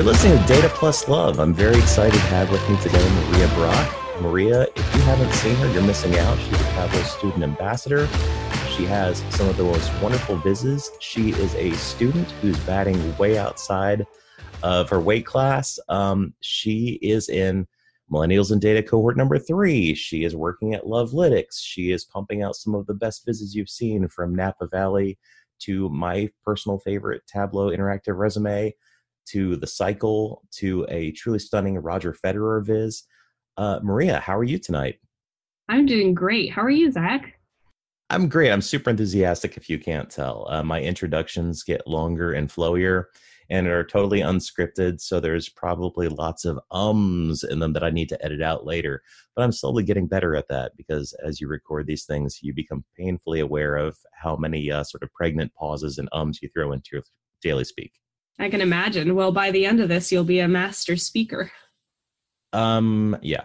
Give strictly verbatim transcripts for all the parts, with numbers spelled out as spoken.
You're listening to Data Plus Love. I'm very excited to have with me today Maria Brock. Maria, if you haven't seen her, you're missing out. She's a Tableau Student Ambassador. She has some of the most wonderful vises. She is a student who's batting way outside of her weight class. Um, she is in Millennials and Data cohort number three. She is working at Lovelytics. She is pumping out some of the best vises you've seen, from Napa Valley to my personal favorite Tableau interactive resume, to the cycle, to a truly stunning Roger Federer viz. Uh, Maria, how are you tonight? I'm doing great. How are you, Zach? I'm great. I'm super enthusiastic, if you can't tell. Uh, my introductions get longer and flowier and are totally unscripted, so there's probably lots of ums in them that I need to edit out later. But I'm slowly getting better at that, because as you record these things, you become painfully aware of how many uh, sort of pregnant pauses and ums you throw into your daily speak. I can imagine. Well, by the end of this, you'll be a master speaker. Um, yeah.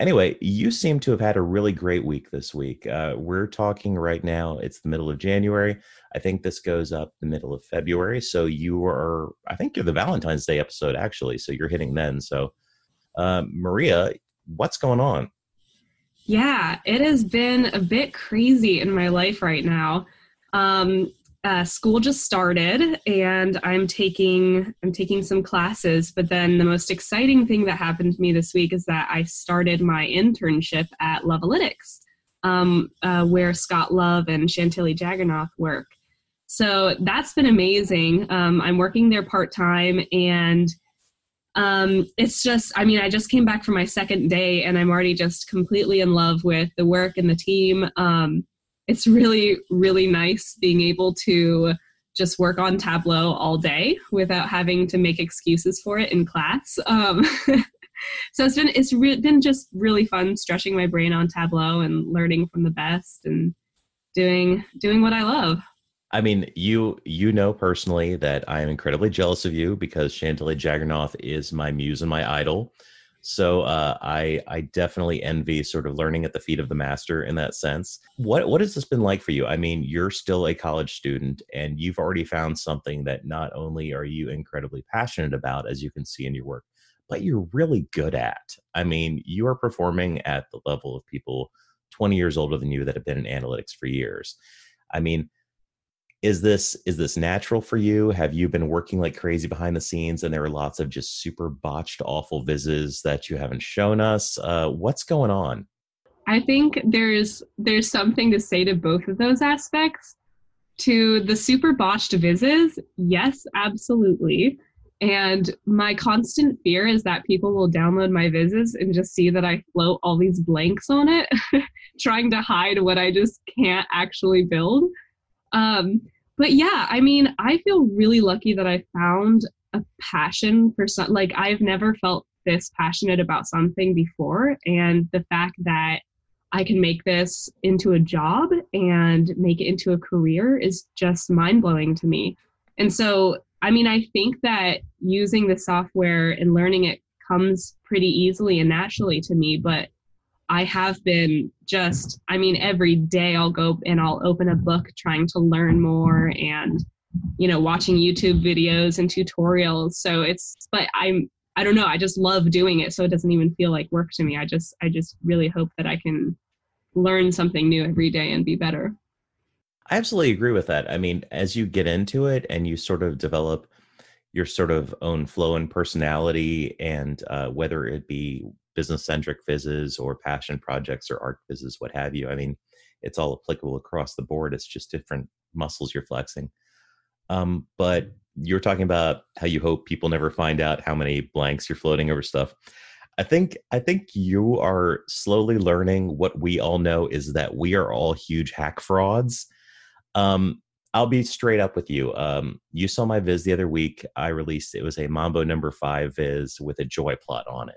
Anyway, you seem to have had a really great week this week. Uh, we're talking right now, it's the middle of January. I think this goes up the middle of February. So you are, I think you're the Valentine's Day episode, actually. So you're hitting then. So uh, Maria, what's going on? Yeah, it has been a bit crazy in my life right now. Um, uh, school just started and I'm taking, I'm taking some classes, but then the most exciting thing that happened to me this week is that I started my internship at Lovelytics, um, uh, where Scott Love and Chantilly Jaggernauth work. So that's been amazing. Um, I'm working there part-time and, um, it's just, I mean, I just came back from my second day and I'm already just completely in love with the work and the team. Um, It's really, really nice being able to just work on Tableau all day without having to make excuses for it in class. Um, so it's been it's re- been just really fun stretching my brain on Tableau and learning from the best and doing doing what I love. I mean, you you know personally that I am incredibly jealous of you, because Chantilly Jaggernauth is my muse and my idol. So uh, I I definitely envy sort of learning at the feet of the master in that sense. What what has this been like for you? I mean, you're still a college student and you've already found something that not only are you incredibly passionate about, as you can see in your work, but you're really good at. I mean, you are performing at the level of people twenty years older than you that have been in analytics for years. I mean, Is this is this natural for you? Have you been working like crazy behind the scenes and there were lots of just super botched, awful vises that you haven't shown us? Uh, what's going on? I think there's there's something to say to both of those aspects. To the super botched vises, yes, absolutely. And my constant fear is that people will download my vises and just see that I float all these blanks on it, trying to hide what I just can't actually build. Um, but yeah, I mean, I feel really lucky that I found a passion for something. Like, I've never felt this passionate about something before. And the fact that I can make this into a job and make it into a career is just mind blowing to me. And so, I mean, I think that using the software and learning it comes pretty easily and naturally to me, but I have been just, I mean, every day I'll go and I'll open a book trying to learn more and, you know, watching YouTube videos and tutorials. So it's, but I'm, I don't know, I just love doing it. So it doesn't even feel like work to me. I just, I just really hope that I can learn something new every day and be better. I absolutely agree with that. I mean, as you get into it and you sort of develop your sort of own flow and personality, and uh, whether it be business-centric vises or passion projects or art vises, what have you. I mean, it's all applicable across the board. It's just different muscles you're flexing. Um, but you're talking about how you hope people never find out how many blanks you're floating over stuff. I think I think you are slowly learning what we all know is that we are all huge hack frauds. Um, I'll be straight up with you. Um, you saw my viz the other week. I released, it was a Mambo number five viz with a joy plot on it.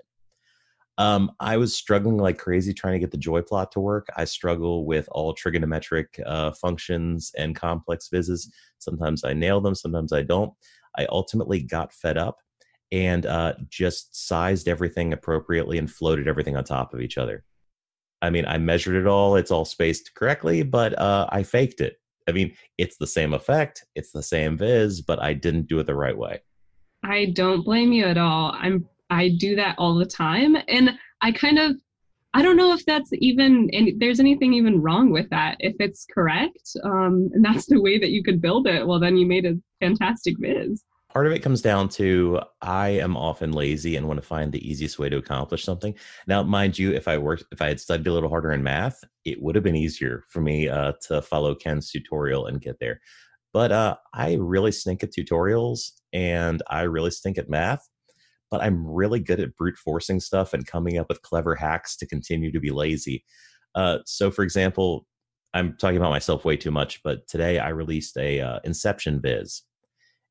Um, I was struggling like crazy trying to get the joy plot to work. I struggle with all trigonometric uh, functions and complex vises. Sometimes I nail them, sometimes I don't. I ultimately got fed up and uh, just sized everything appropriately and floated everything on top of each other. I mean, I measured it all. It's all spaced correctly, but uh, I faked it. I mean, it's the same effect, it's the same viz, but I didn't do it the right way. I don't blame you at all. I'm, I do that all the time. And I kind of, I don't know if that's even, and there's anything even wrong with that. If it's correct, um, and that's the way that you could build it, well, then you made a fantastic viz. Part of it comes down to, I am often lazy and want to find the easiest way to accomplish something. Now, mind you, if I worked, if I had studied a little harder in math, it would have been easier for me uh, to follow Ken's tutorial and get there. But uh, I really stink at tutorials and I really stink at math, but I'm really good at brute forcing stuff and coming up with clever hacks to continue to be lazy. Uh, so for example, I'm talking about myself way too much, but today I released a uh, Inception viz.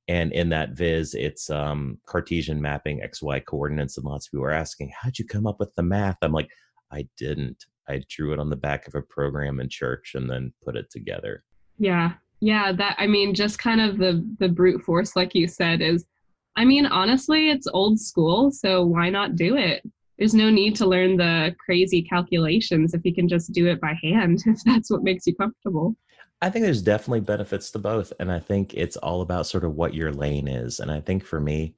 And in that viz, it's um, Cartesian mapping X Y coordinates. And lots of people are asking, how'd you come up with the math? I'm like, I didn't. I drew it on the back of a program in church and then put it together. Yeah. Yeah. That, I mean, just kind of the, the brute force, like you said, is, I mean, honestly, it's old school. So why not do it? There's no need to learn the crazy calculations if you can just do it by hand, if that's what makes you comfortable. I think there's definitely benefits to both. And I think it's all about sort of what your lane is. And I think for me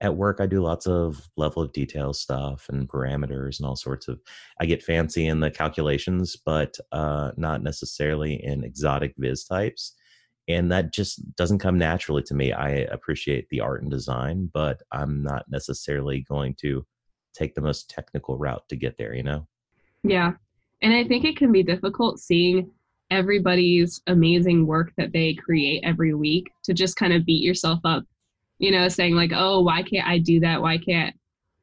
at work, I do lots of level of detail stuff and parameters and all sorts of, I get fancy in the calculations, but uh, not necessarily in exotic viz types. And that just doesn't come naturally to me. I appreciate the art and design, but I'm not necessarily going to take the most technical route to get there, you know? Yeah. And I think it can be difficult seeing everybody's amazing work that they create every week to just kind of beat yourself up, you know, saying like, oh, why can't I do that? Why can't,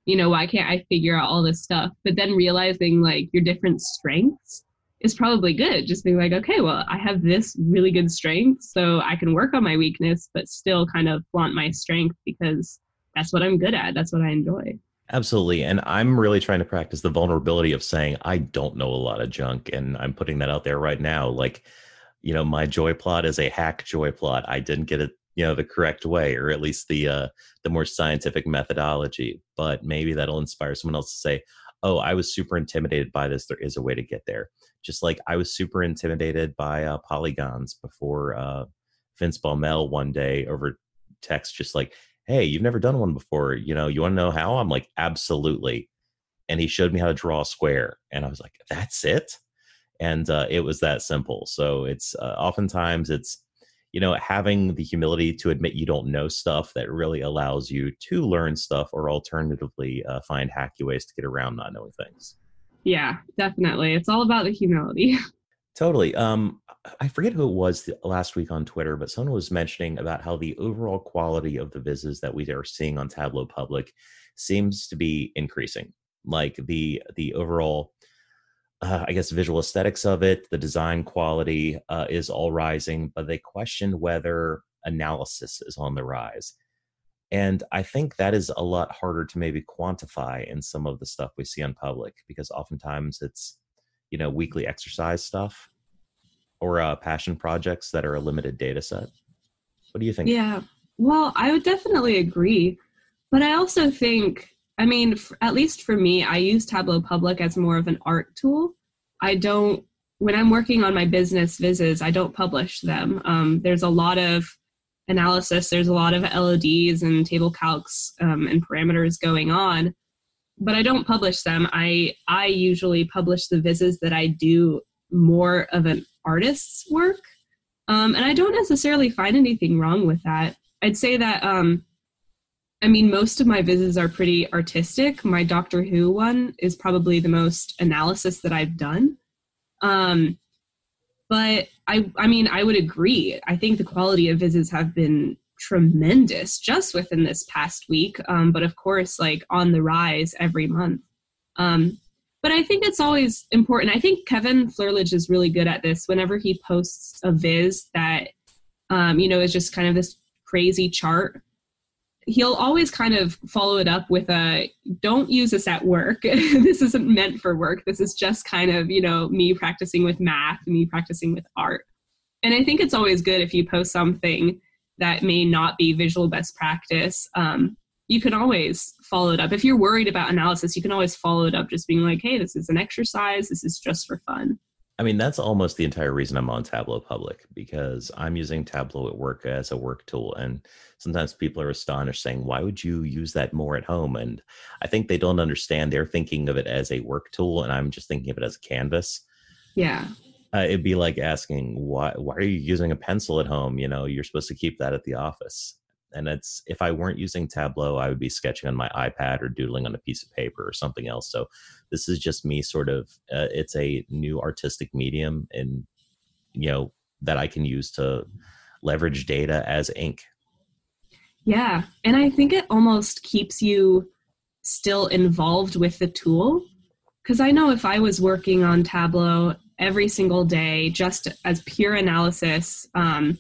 you know, why can't I figure out all this stuff? But then realizing like your different strengths is probably good. Just being like, okay, well, I have this really good strength, so I can work on my weakness, but still kind of flaunt my strength because that's what I'm good at. That's what I enjoy. Absolutely. And I'm really trying to practice the vulnerability of saying, I don't know a lot of junk. And I'm putting that out there right now. Like, you know, my joy plot is a hack joy plot. I didn't get it, you know, the correct way, or at least the, uh, the more scientific methodology, but maybe that'll inspire someone else to say, oh, I was super intimidated by this. There is a way to get there. Just like I was super intimidated by uh, polygons before uh, Vince Baumel one day over text, just like, hey, you've never done one before. You know, you want to know how? I'm like, absolutely. And he showed me how to draw a square. And I was like, that's it. And uh, it was that simple. So it's uh, oftentimes it's, you know, having the humility to admit you don't know stuff that really allows you to learn stuff, or alternatively uh, find hacky ways to get around not knowing things. Yeah, definitely. It's all about the humility. Totally. Um, I forget who it was last week on Twitter, but someone was mentioning about how the overall quality of the vizzes that we are seeing on Tableau Public seems to be increasing. Like the the overall, uh, I guess, visual aesthetics of it, the design quality uh, is all rising, but they question whether analysis is on the rise. And I think that is a lot harder to maybe quantify in some of the stuff we see on Public, because oftentimes it's, you know, weekly exercise stuff or uh, passion projects that are a limited data set. What do you think? Yeah, well, I would definitely agree. But I also think, I mean, f- at least for me, I use Tableau Public as more of an art tool. I don't, when I'm working on my business vizzes, I don't publish them. Um, there's a lot of analysis, there's a lot of L O Ds and table calcs um, and parameters going on, but I don't publish them. I I usually publish the vizzes that I do more of an artist's work. Um, and I don't necessarily find anything wrong with that. I'd say that, um, I mean, most of my vizzes are pretty artistic. My Doctor Who one is probably the most analysis that I've done. Um, but I I mean, I would agree. I think the quality of vizzes have been tremendous just within this past week, um, but of course, like, on the rise every month. Um, but I think it's always important. I think Kevin Flerlage is really good at this. Whenever he posts a viz that, um, you know, is just kind of this crazy chart, he'll always kind of follow it up with a, don't use this at work. This isn't meant for work. This is just kind of, you know, me practicing with math, me practicing with art. And I think it's always good if you post something that may not be visual best practice, um, you can always follow it up. If you're worried about analysis, you can always follow it up just being like, hey, this is an exercise. This is just for fun. I mean, that's almost the entire reason I'm on Tableau Public, because I'm using Tableau at work as a work tool. And sometimes people are astonished saying, why would you use that more at home? And I think they don't understand. They're thinking of it as a work tool, and I'm just thinking of it as a canvas. Yeah. Uh, it'd be like asking, why, why are you using a pencil at home? You know, you're supposed to keep that at the office. And it's, if I weren't using Tableau, I would be sketching on my iPad or doodling on a piece of paper or something else. So this is just me sort of, uh, it's a new artistic medium, and, you know, that I can use to leverage data as ink. Yeah. And I think it almost keeps you still involved with the tool. Because I know if I was working on Tableau every single day, just as pure analysis, um,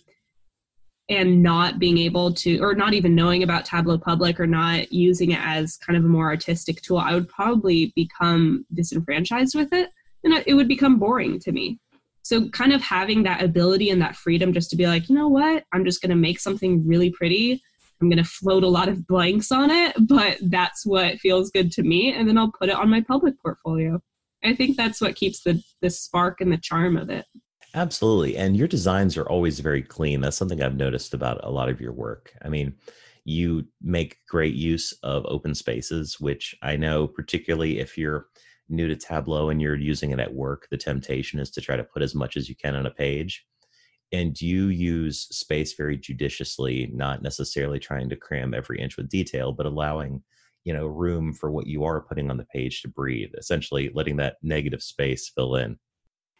and not being able to, or not even knowing about Tableau Public, or not using it as kind of a more artistic tool, I would probably become disenfranchised with it, and it would become boring to me. So kind of having that ability and that freedom just to be like, you know what, I'm just going to make something really pretty. I'm going to float a lot of blanks on it, but that's what feels good to me. And then I'll put it on my public portfolio. I think that's what keeps the, the spark and the charm of it. Absolutely. And your designs are always very clean. That's something I've noticed about a lot of your work. I mean, you make great use of open spaces, which I know, particularly if you're new to Tableau and you're using it at work, the temptation is to try to put as much as you can on a page. And you use space very judiciously, not necessarily trying to cram every inch with detail, but allowing, you know, room for what you are putting on the page to breathe, essentially letting that negative space fill in.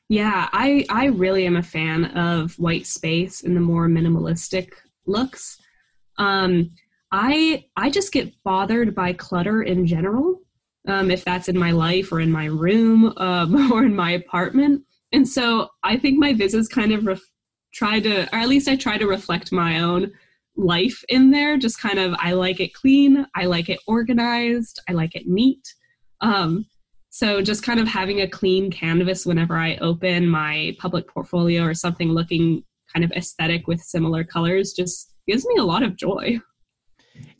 Yeah, I, I really am a fan of white space and the more minimalistic looks. Um, I, I just get bothered by clutter in general, um, if that's in my life or in my room um, or in my apartment. And so I think my visits kind of ref- try to, or at least I try to reflect my own life in there. Just kind of, I like it clean. I like it organized. I like it neat. Um, So just kind of having a clean canvas whenever I open my public portfolio or something looking kind of aesthetic with similar colors just gives me a lot of joy.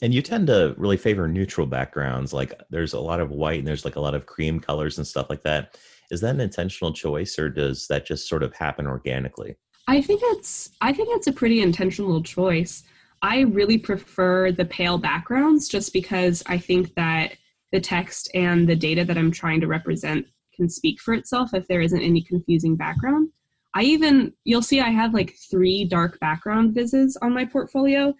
And you tend to really favor neutral backgrounds. Like there's a lot of white and there's like a lot of cream colors and stuff like that. Is that an intentional choice, or does that just sort of happen organically? I think it's, I think it's a pretty intentional choice. I really prefer the pale backgrounds just because I think that the text and the data that I'm trying to represent can speak for itself if there isn't any confusing background. I even, you'll see I have like three dark background vises on my portfolio.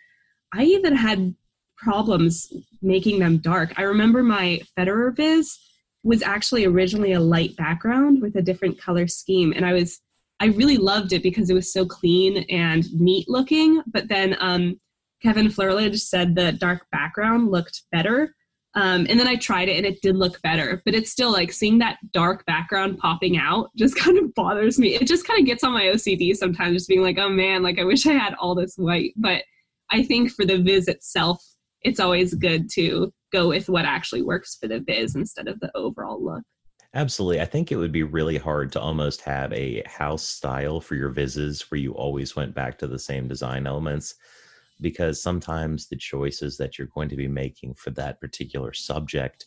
I even had problems making them dark. I remember my Federer viz was actually originally a light background with a different color scheme. And I was, I really loved it because it was so clean and neat looking. But then um, Kevin Flerlage said the dark background looked better. Um, and then I tried it and it did look better, but it's still like seeing that dark background popping out just kind of bothers me. It just kind of gets on my O C D sometimes, just being like, oh man, like I wish I had all this white. But I think for the viz itself, it's always good to go with what actually works for the viz instead of the overall look. Absolutely. I think it would be really hard to almost have a house style for your vizes where you always went back to the same design elements, because sometimes the choices that you're going to be making for that particular subject,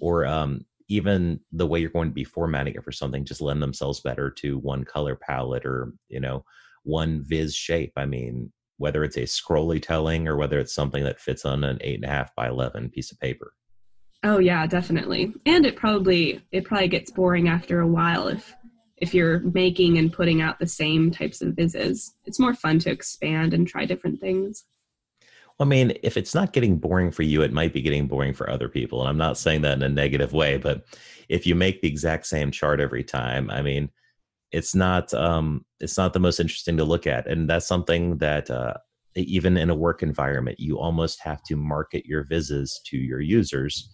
or um, even the way you're going to be formatting it for something, just lend themselves better to one color palette or, you know, one viz shape. I mean, whether it's a scrolly telling or whether it's something that fits on an eight and a half by eleven piece of paper. Oh yeah, definitely. And it probably, it probably gets boring after a while if, if you're making and putting out the same types of vizes. It's more fun to expand and try different things. I mean, if it's not getting boring for you, it might be getting boring for other people. And I'm not saying that in a negative way, but if you make the exact same chart every time, I mean, it's not um, it's not the most interesting to look at. And that's something that uh, even in a work environment, you almost have to market your vises to your users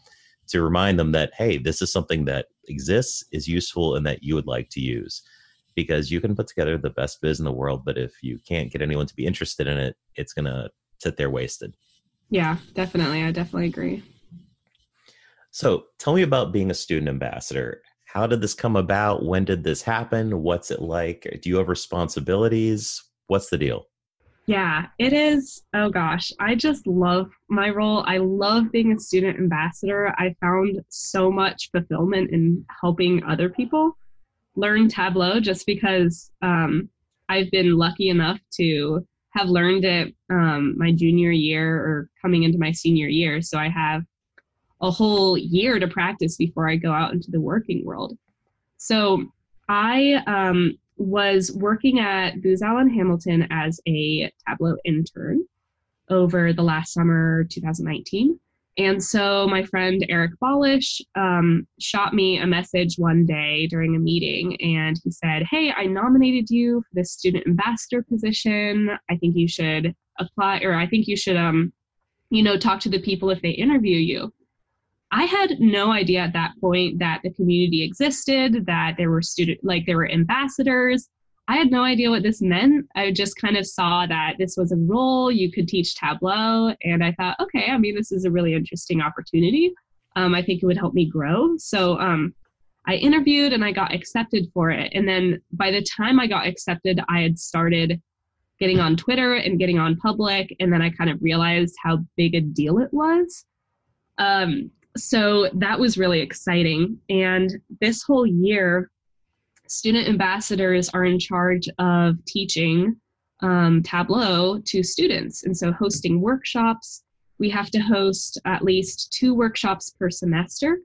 to remind them that, hey, this is something that exists, is useful, and that you would like to use. Because you can put together the best viz in the world, but if you can't get anyone to be interested in it, it's going to sit there wasted. Yeah, definitely. I definitely agree. So tell me about being a student ambassador. How did this come about? When did this happen? What's it like? Do you have responsibilities? What's the deal? Yeah, it is. Oh gosh, I just love my role. I love being a student ambassador. I found so much fulfillment in helping other people. learn Tableau just because um, I've been lucky enough to have learned it um, my junior year or coming into my senior year. So I have a whole year to practice before I go out into the working world. So I um, was working at Booz Allen Hamilton as a Tableau intern over the last summer, two thousand nineteen. And so my friend Eric Balish um, shot me a message one day during a meeting, and he said, hey, I nominated you for this student ambassador position. I think you should apply, or I think you should, um, you know, talk to the people if they interview you. I had no idea at that point that the community existed, that there were student, like there were ambassadors. I had no idea what this meant. I just kind of saw that this was a role you could teach Tableau. And I thought, okay, I mean, this is a really interesting opportunity. Um, I think it would help me grow. So um, I interviewed and I got accepted for it. And then by the time I got accepted, I had started getting on Twitter and getting on Public. And then I kind of realized how big a deal it was. Um, so that was really exciting. And this whole year, student ambassadors are in charge of teaching um, Tableau to students, and so hosting workshops. We have to host at least two workshops per semester.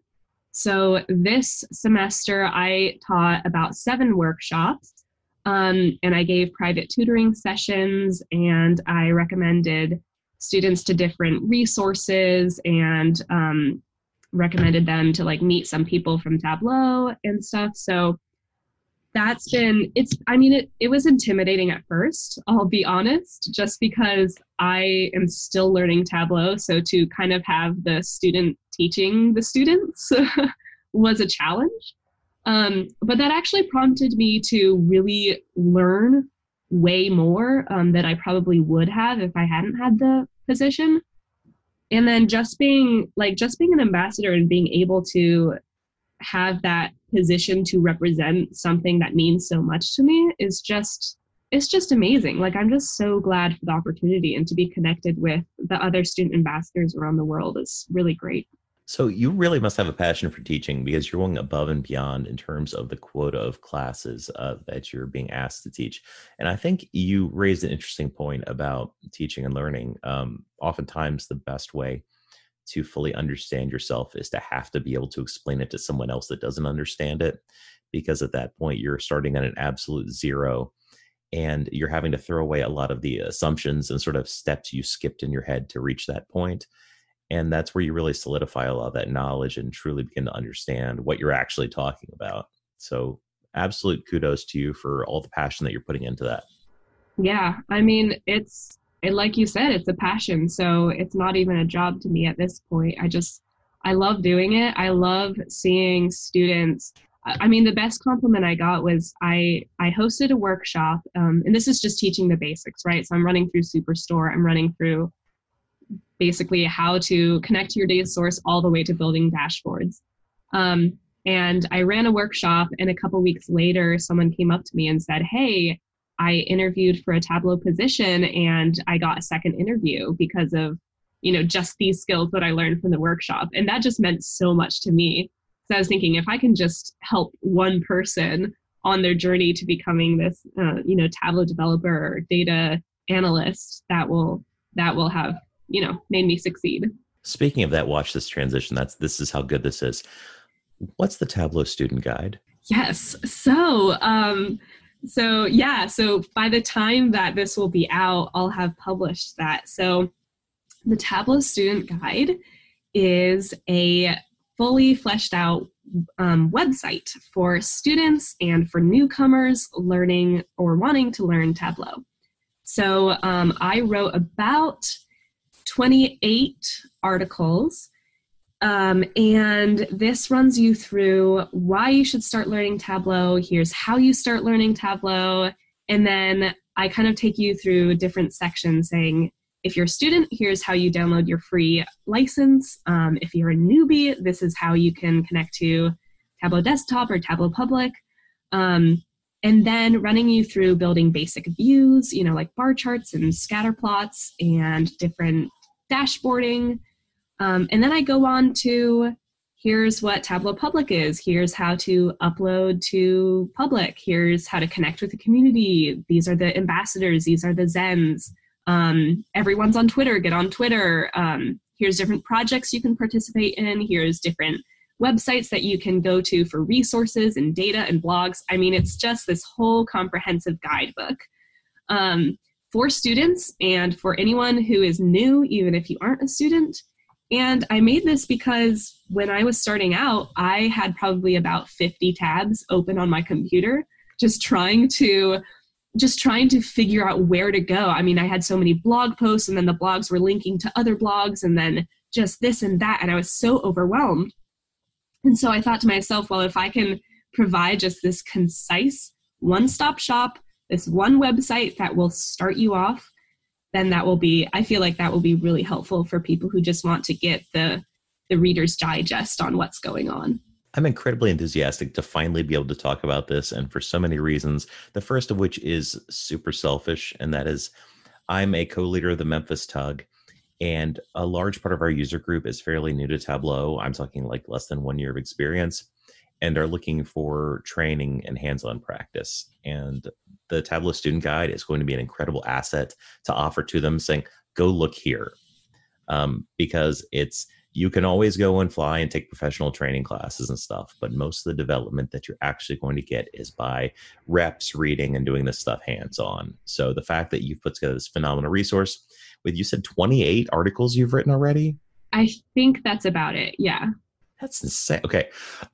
So this semester I taught about seven workshops, um, and I gave private tutoring sessions, and I recommended students to different resources, and um, recommended them to like meet some people from Tableau and stuff. So that's been, it's, I mean, it, it was intimidating at first, I'll be honest, just because I am still learning Tableau. So to kind of have the student teaching the students was a challenge. Um, but that actually prompted me to really learn way more um, than I probably would have if I hadn't had the position. And then just being like, just being an ambassador and being able to have that position to represent something that means so much to me is just, it's just amazing. Like, I'm just so glad for the opportunity, and to be connected with the other student ambassadors around the world is really great. So you really must have a passion for teaching, because you're going above and beyond in terms of the quota of classes uh, that you're being asked to teach. And I think you raised an interesting point about teaching and learning. Um, oftentimes the best way to fully understand yourself is to have to be able to explain it to someone else that doesn't understand it, because at that point you're starting at an absolute zero and you're having to throw away a lot of the assumptions and sort of steps you skipped in your head to reach that point. And that's where you really solidify a lot of that knowledge and truly begin to understand what you're actually talking about. So absolute kudos to you for all the passion that you're putting into that. Yeah, I mean, it's, and like you said, it's a passion. So it's not even a job to me at this point. I just, I love doing it. I love seeing students. I mean, the best compliment I got was I, I hosted a workshop, um, and this is just teaching the basics, right? So I'm running through Superstore. I'm running through basically how to connect to your data source all the way to building dashboards. Um, and I ran a workshop, and a couple weeks later, someone came up to me and said, hey, I interviewed for a Tableau position and I got a second interview because of, you know, just these skills that I learned from the workshop. And that just meant so much to me. So I was thinking, if I can just help one person on their journey to becoming this, uh, you know, Tableau developer or data analyst, that will, that will have, you know, made me succeed. Speaking of that, watch this transition. That's, this is how good this is. What's the Tableau Student Guide? Yes. So, um, So yeah, so by the time that this will be out, I'll have published that. So the Tableau Student Guide is a fully fleshed out um, website for students and for newcomers learning or wanting to learn Tableau. So um, I wrote about twenty-eight articles, Um, and this runs you through why you should start learning Tableau. Here's how you start learning Tableau. And then I kind of take you through different sections saying, if you're a student, here's how you download your free license. Um, if you're a newbie, this is how you can connect to Tableau Desktop or Tableau Public. Um, and then running you through building basic views, you know, like bar charts and scatter plots and different dashboarding. Um, and then I go on to, here's what Tableau Public is, here's how to upload to public, here's how to connect with the community, these are the ambassadors, these are the Zens, um, everyone's on Twitter, get on Twitter, um, here's different projects you can participate in, here's different websites that you can go to for resources and data and blogs. I mean, it's just this whole comprehensive guidebook. Um, for students and for anyone who is new, even if you aren't a student. And I made this because when I was starting out, I had probably about fifty tabs open on my computer, just trying to, just trying to figure out where to go. I mean, I had so many blog posts, and then the blogs were linking to other blogs, and then just this and that, and I was so overwhelmed. And so I thought to myself, well, if I can provide just this concise one-stop shop, this one website that will start you off, then that will be, I feel like that will be really helpful for people who just want to get the, the reader's digest on what's going on. I'm incredibly enthusiastic to finally be able to talk about this, and for so many reasons, the first of which is super selfish, and that is I'm a co-leader of the Memphis T U G, and a large part of our user group is fairly new to Tableau. I'm talking like less than one year of experience, and are looking for training and hands-on practice. And the Tableau Student Guide is going to be an incredible asset to offer to them, saying, go look here. Um, because it's, you can always go and fly and take professional training classes and stuff, but most of the development that you're actually going to get is by reps, reading, and doing this stuff hands-on. So the fact that you've put together this phenomenal resource with, you said twenty-eight articles you've written already? I think that's about it, yeah. That's insane. Okay.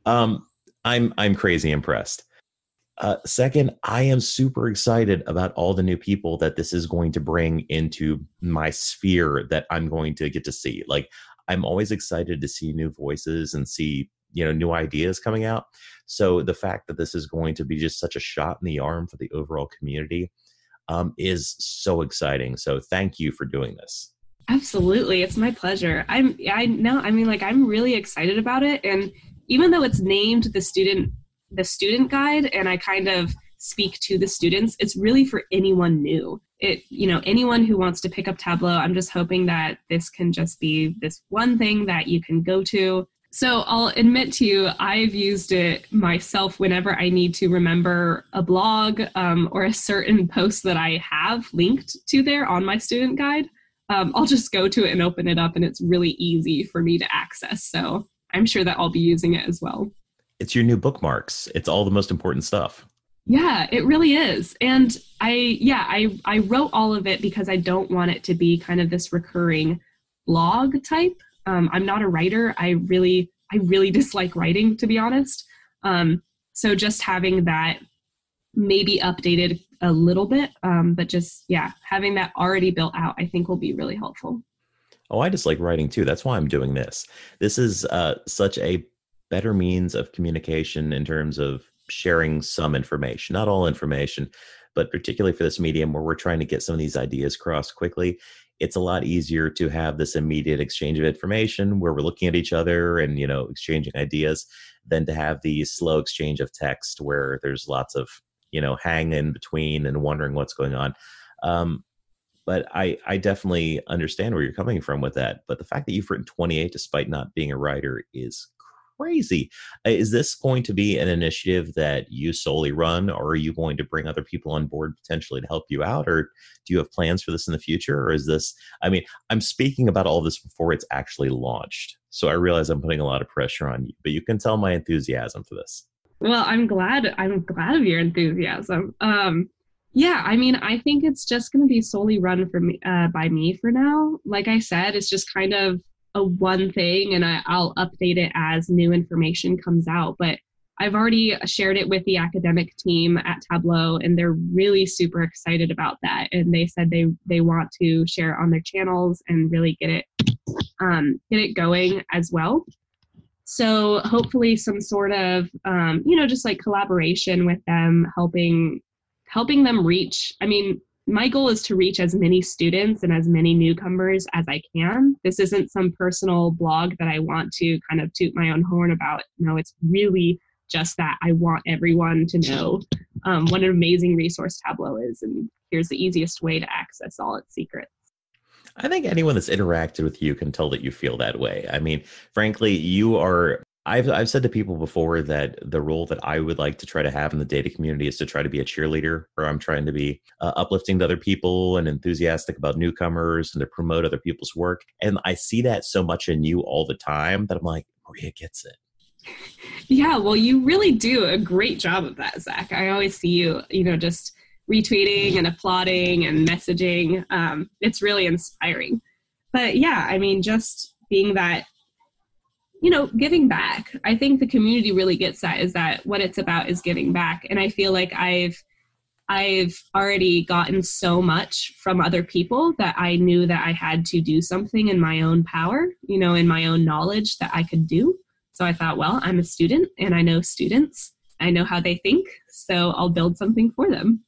Um, I'm, I'm crazy impressed. Uh, second, I am super excited about all the new people that this is going to bring into my sphere that I'm going to get to see. Like, I'm always excited to see new voices and see, you know, new ideas coming out. So the fact that this is going to be just such a shot in the arm for the overall community um, is so exciting. So thank you for doing this. Absolutely. It's my pleasure. I'm, I know, I mean, like, I'm really excited about it. And even though it's named the student, the student guide, and I kind of speak to the students, it's really for anyone new. It, you know, anyone who wants to pick up Tableau, I'm just hoping that this can just be this one thing that you can go to. So I'll admit to you, I've used it myself whenever I need to remember a blog um, or a certain post that I have linked to there on my student guide. Um, I'll just go to it and open it up, and it's really easy for me to access. So I'm sure that I'll be using it as well. It's your new bookmarks. It's all the most important stuff. Yeah, it really is. And I, yeah, I, I wrote all of it because I don't want it to be kind of this recurring blog type. Um, I'm not a writer. I really, I really dislike writing, to be honest. Um, so just having that maybe updated a little bit, um, but just, yeah, having that already built out, I think will be really helpful. Oh, I just like writing too. That's why I'm doing this. This is uh, such a better means of communication in terms of sharing some information, not all information, but particularly for this medium where we're trying to get some of these ideas crossed quickly. It's a lot easier to have this immediate exchange of information where we're looking at each other and, you know, exchanging ideas than to have the slow exchange of text where there's lots of, you know, hang in between and wondering what's going on. Um, But I, I definitely understand where you're coming from with that. But the fact that you've written twenty-eight despite not being a writer is crazy. Is this going to be an initiative that you solely run, or are you going to bring other people on board potentially to help you out? Or do you have plans for this in the future? Or is this, I mean, I'm speaking about all this before it's actually launched, so I realize I'm putting a lot of pressure on you, but you can tell my enthusiasm for this. Well, I'm glad. I'm glad of your enthusiasm. Um, Yeah, I mean, I think it's just going to be solely run for me, uh, by me for now. Like I said, it's just kind of a one thing, and I, I'll update it as new information comes out. But I've already shared it with the academic team at Tableau, and they're really super excited about that. And they said they they want to share it on their channels and really get it um, get it going as well. So hopefully, some sort of um, you know, just like collaboration with them, helping. helping them reach, I mean, my goal is to reach as many students and as many newcomers as I can. This isn't some personal blog that I want to kind of toot my own horn about. No, it's really just that I want everyone to know um, what an amazing resource Tableau is, and here's the easiest way to access all its secrets. I think anyone that's interacted with you can tell that you feel that way. I mean, frankly, you are I've I've said to people before that the role that I would like to try to have in the data community is to try to be a cheerleader, where I'm trying to be uh, uplifting to other people and enthusiastic about newcomers and to promote other people's work. And I see that so much in you all the time that I'm like, Maria gets it. Yeah, well, you really do a great job of that, Zach. I always see you, you know, just retweeting and applauding and messaging. Um, it's really inspiring. But yeah, I mean, just being that, you know, giving back. I think the community really gets that, is that what it's about is giving back. And I feel like I've I've already gotten so much from other people that I knew that I had to do something in my own power, you know, in my own knowledge that I could do. So I thought, well, I'm a student and I know students. I know how they think, so I'll build something for them.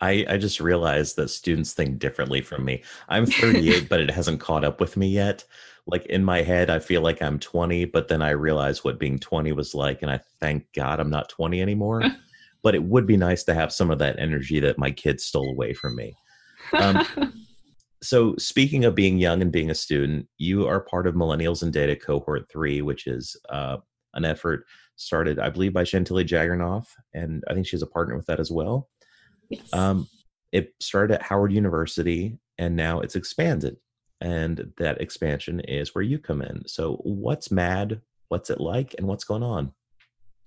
I, I just realized that students think differently from me. I'm thirty-eight, but it hasn't caught up with me yet. Like in my head, I feel like I'm twenty, but then I realize what being twenty was like. And I thank God I'm not twenty anymore, but it would be nice to have some of that energy that my kids stole away from me. Um, so speaking of being young and being a student, you are part of Millennials and Data Cohort three, which is uh, an effort started, I believe, by Chantilly Jaggernauth. And I think she's a partner with that as well. Yes. Um, it started at Howard University and now it's expanded. And that expansion is where you come in. So what's MAD, what's it like, and what's going on?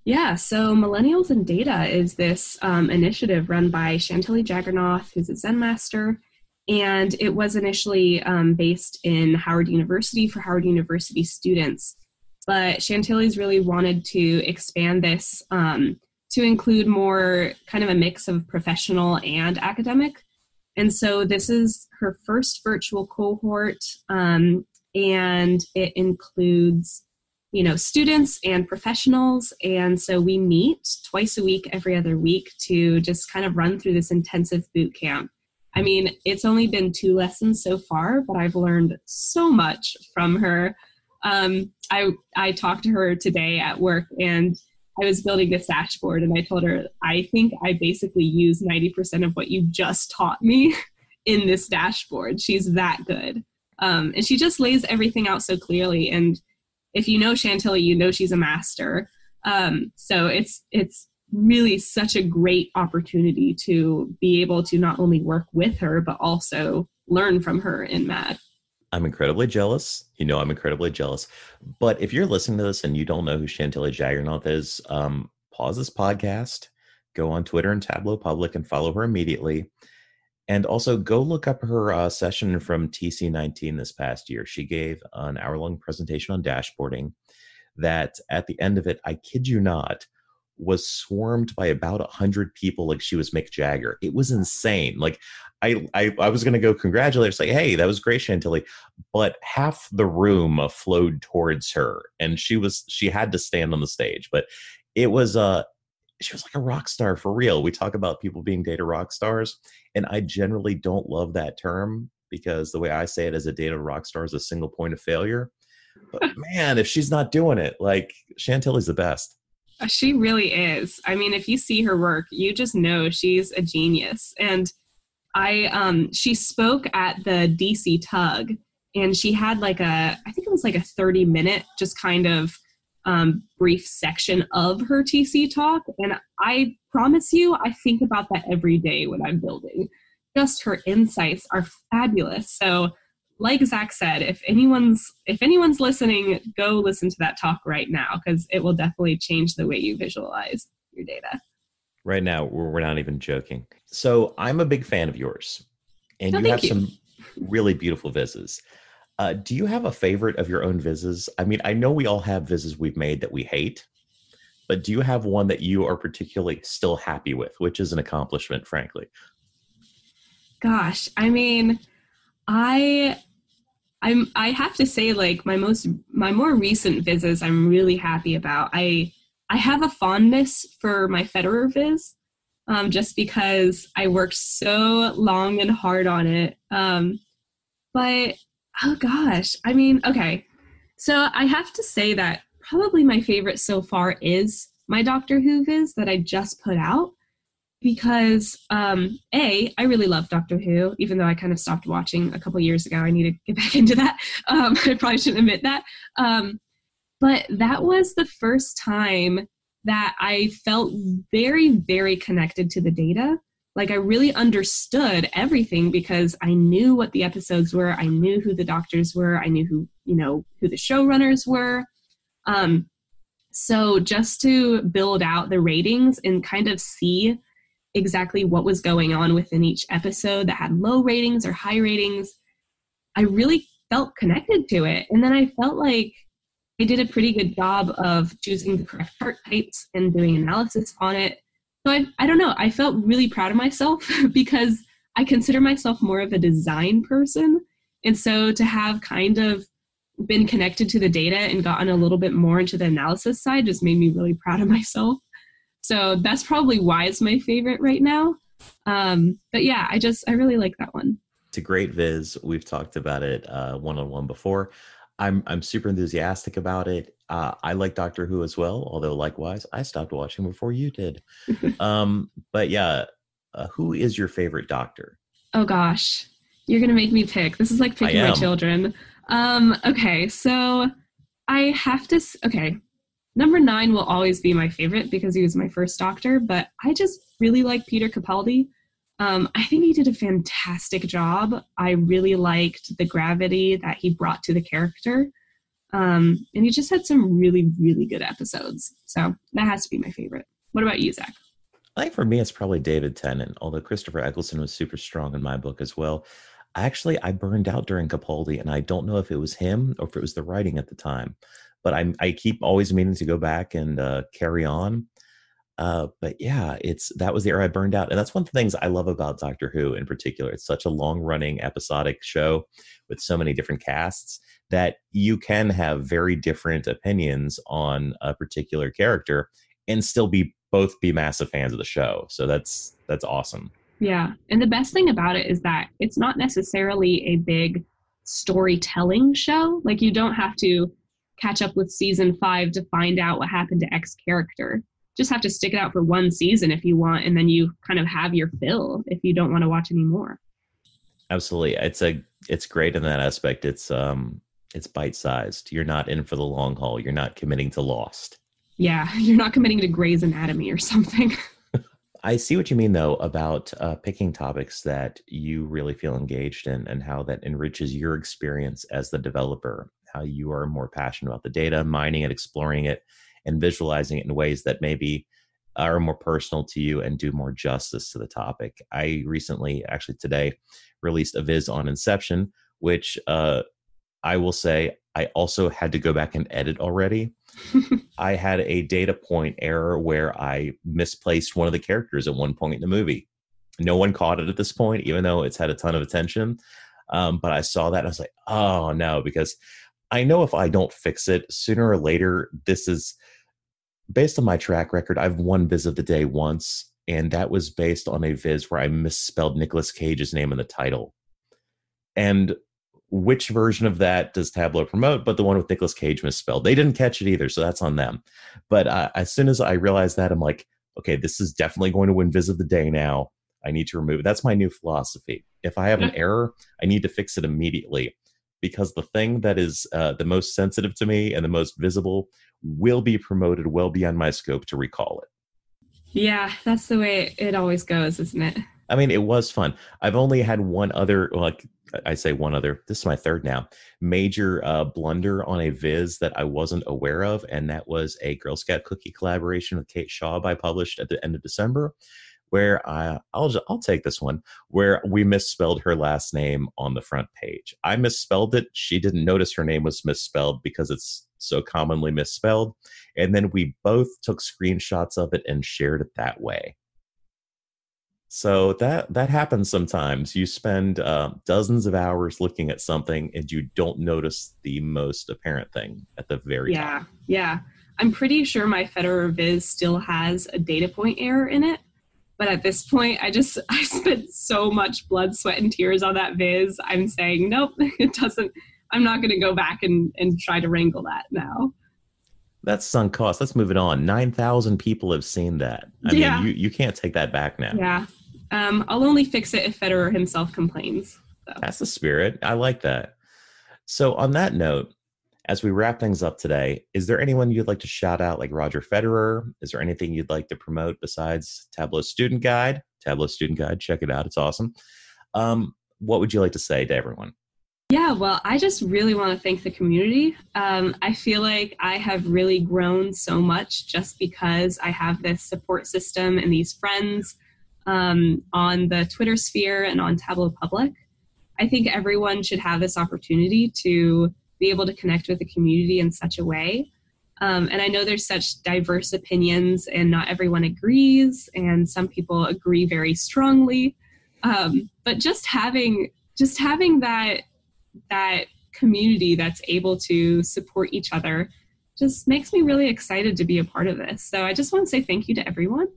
Yeah, so Millennials and Data is this um, initiative run by Chantilly Jaggernauth, who's a Zen master. And it was initially um, based in Howard University for Howard University students. But Chantilly's really wanted to expand this um, to include more kind of a mix of professional and academic. And so this is her first virtual cohort, um, and it includes, you know, students and professionals. And so we meet twice a week, every other week, to just kind of run through this intensive boot camp. I mean, it's only been two lessons so far, but I've learned so much from her. Um, I, I talked to her today at work, and I was building this dashboard, and I told her, I think I basically use ninety percent of what you just taught me in this dashboard. She's that good. Um, and she just lays everything out so clearly. And if you know Chantilly, you know she's a master. Um, so it's it's really such a great opportunity to be able to not only work with her, but also learn from her in MAD. I'm incredibly jealous. You know, I'm incredibly jealous. But if you're listening to this and you don't know who Chantilly Jaggernauth is, um, pause this podcast, go on Twitter and Tableau Public and follow her immediately. And also go look up her uh, session from T C nineteen this past year. She gave an hour-long presentation on dashboarding that at the end of it, I kid you not, was swarmed by about one hundred people like she was Mick Jagger. It was insane. Like, I I, I was going to go congratulate her, say, hey, that was great, Chantilly. But half the room flowed towards her, and she was she had to stand on the stage. But it was, uh, she was like a rock star for real. We talk about people being data rock stars, and I generally don't love that term because the way I say it as a data rock star is a single point of failure. But man, if she's not doing it, like, Chantilly's the best. She really is. I mean, if you see her work, you just know she's a genius. And I, um, she spoke at the D C Tug, and she had like a, I think it was like a thirty minute, just kind of um, brief section of her T C talk. And I promise you, I think about that every day when I'm building. Just her insights are fabulous. So like Zach said, if anyone's if anyone's listening, go listen to that talk right now, because it will definitely change the way you visualize your data. Right now, we're not even joking. So I'm a big fan of yours, and oh, you have you. some really beautiful vises. Uh, do you have a favorite of your own vises? I mean, I know we all have vises we've made that we hate, but do you have one that you are particularly still happy with, which is an accomplishment, frankly? Gosh, I mean, I... I'm, I have to say, like, my most, my more recent vises I'm really happy about. I, I have a fondness for my Federer viz, um, just because I worked so long and hard on it. Um, but, oh gosh, I mean, okay. So I have to say that probably my favorite so far is my Doctor Who viz that I just put out, because um, A, I really love Doctor Who, even though I kind of stopped watching a couple years ago. I need to get back into that. Um, I probably shouldn't admit that. Um, But that was the first time that I felt very, very connected to the data. Like I really understood everything because I knew what the episodes were. I knew who the doctors were. I knew who, you know, who the showrunners were. Um, so just to build out the ratings and kind of see exactly what was going on within each episode that had low ratings or high ratings, I really felt connected to it. And then I felt like I did a pretty good job of choosing the correct chart types and doing analysis on it. So I, I don't know, I felt really proud of myself because I consider myself more of a design person. And so to have kind of been connected to the data and gotten a little bit more into the analysis side just made me really proud of myself. So that's probably why it's my favorite right now. Um, but yeah, I just, I really like that one. It's a great viz. We've talked about it uh, one-on-one before. I'm I'm super enthusiastic about it. Uh, I like Doctor Who as well, although likewise, I stopped watching before you did. um, but yeah, uh, who is your favorite doctor? Oh gosh, you're gonna make me pick. This is like picking my children. Um, okay, so I have to. Okay, number nine will always be my favorite because he was my first doctor. But I just really like Peter Capaldi. Um, I think he did a fantastic job. I really liked the gravity that he brought to the character. Um, and he just had some really, really good episodes. So that has to be my favorite. What about you, Zach? I think for me, it's probably David Tennant, although Christopher Eccleston was super strong in my book as well. Actually, I burned out during Capaldi, and I don't know if it was him or if it was the writing at the time. But I'm, I keep always meaning to go back and uh, carry on. Uh, but yeah, it's that was the era I burned out. And that's one of the things I love about Doctor Who in particular. It's such a long-running episodic show with so many different casts that you can have very different opinions on a particular character and still be both be massive fans of the show. So that's that's awesome. Yeah. And the best thing about it is that it's not necessarily a big storytelling show. Like you don't have to catch up with season five to find out what happened to X character. Just have to stick it out for one season if you want, and then you kind of have your fill if you don't want to watch anymore. Absolutely. It's a, it's great in that aspect. It's, um, it's bite-sized. You're not in for the long haul. You're not committing to Lost. Yeah. You're not committing to Grey's Anatomy or something. I see what you mean though, about uh, picking topics that you really feel engaged in and how that enriches your experience as the developer, how you are more passionate about the data, mining it, exploring it, and visualizing it in ways that maybe are more personal to you and do more justice to the topic. I recently, actually today, released a viz on Inception, which uh, I will say I also had to go back and edit already. I had a data point error where I misplaced one of the characters at one point in the movie. No one caught it at this point, even though it's had a ton of attention. Um, but I saw that and I was like, oh no, because I know if I don't fix it sooner or later, this is... Based on my track record, I've won Viz of the Day once, and that was based on a viz where I misspelled Nicholas Cage's name in the title. And which version of that does Tableau promote? But the one with Nicholas Cage misspelled. They didn't catch it either, so that's on them. But uh, as soon as I realized that, I'm like, okay, this is definitely going to win Viz of the Day now. I need to remove it. That's my new philosophy. If I have an error, I need to fix it immediately. Because the thing that is uh, the most sensitive to me and the most visible will be promoted well beyond my scope to recall it. Yeah, that's the way it always goes, isn't it? I mean, it was fun. I've only had one other, like I say one other, this is my third now, major uh, blunder on a viz that I wasn't aware of. And that was a Girl Scout cookie collaboration with Kate Shaw I published at the end of December, where I, I'll I'll take this one, where we misspelled her last name on the front page. I misspelled it. She didn't notice her name was misspelled because it's so commonly misspelled. And then we both took screenshots of it and shared it that way. So that, that happens sometimes. You spend uh, dozens of hours looking at something and you don't notice the most apparent thing at the very yeah, top. Yeah, yeah. I'm pretty sure my Federer Viz still has a data point error in it. But at this point, I just, I spent so much blood, sweat, and tears on that viz. I'm saying, nope, it doesn't, I'm not going to go back and, and try to wrangle that now. That's sunk cost. Let's move it on. nine thousand people have seen that. I yeah. mean, you, you can't take that back now. Yeah. Um, I'll only fix it if Federer himself complains. So. That's the spirit. I like that. So on that note, As we wrap things up today, is there anyone you'd like to shout out, like Roger Federer? Is there anything you'd like to promote besides Tableau Student Guide? Tableau Student Guide, check it out. It's awesome. Um, what would you like to say to everyone? Yeah, well, I just really want to thank the community. Um, I feel like I have really grown so much just because I have this support system and these friends um, on the Twitter sphere and on Tableau Public. I think everyone should have this opportunity to be able to connect with the community in such a way. Um, and I know there's such diverse opinions and not everyone agrees, and some people agree very strongly. Um, but just having just having that that community that's able to support each other just makes me really excited to be a part of this. So I just want to say thank you to everyone.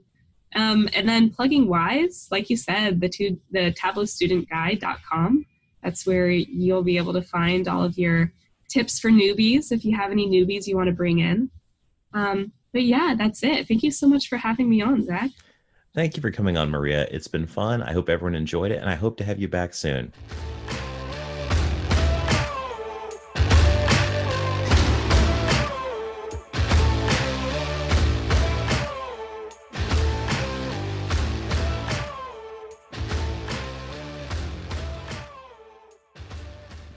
Um, and then plugging wise, like you said, the two, the tableau student guide dot com. That's where you'll be able to find all of your tips for newbies, if you have any newbies you want to bring in. Um, but yeah, that's it. Thank you so much for having me on, Zach. Thank you for coming on, Maria. It's been fun. I hope everyone enjoyed it, and I hope to have you back soon.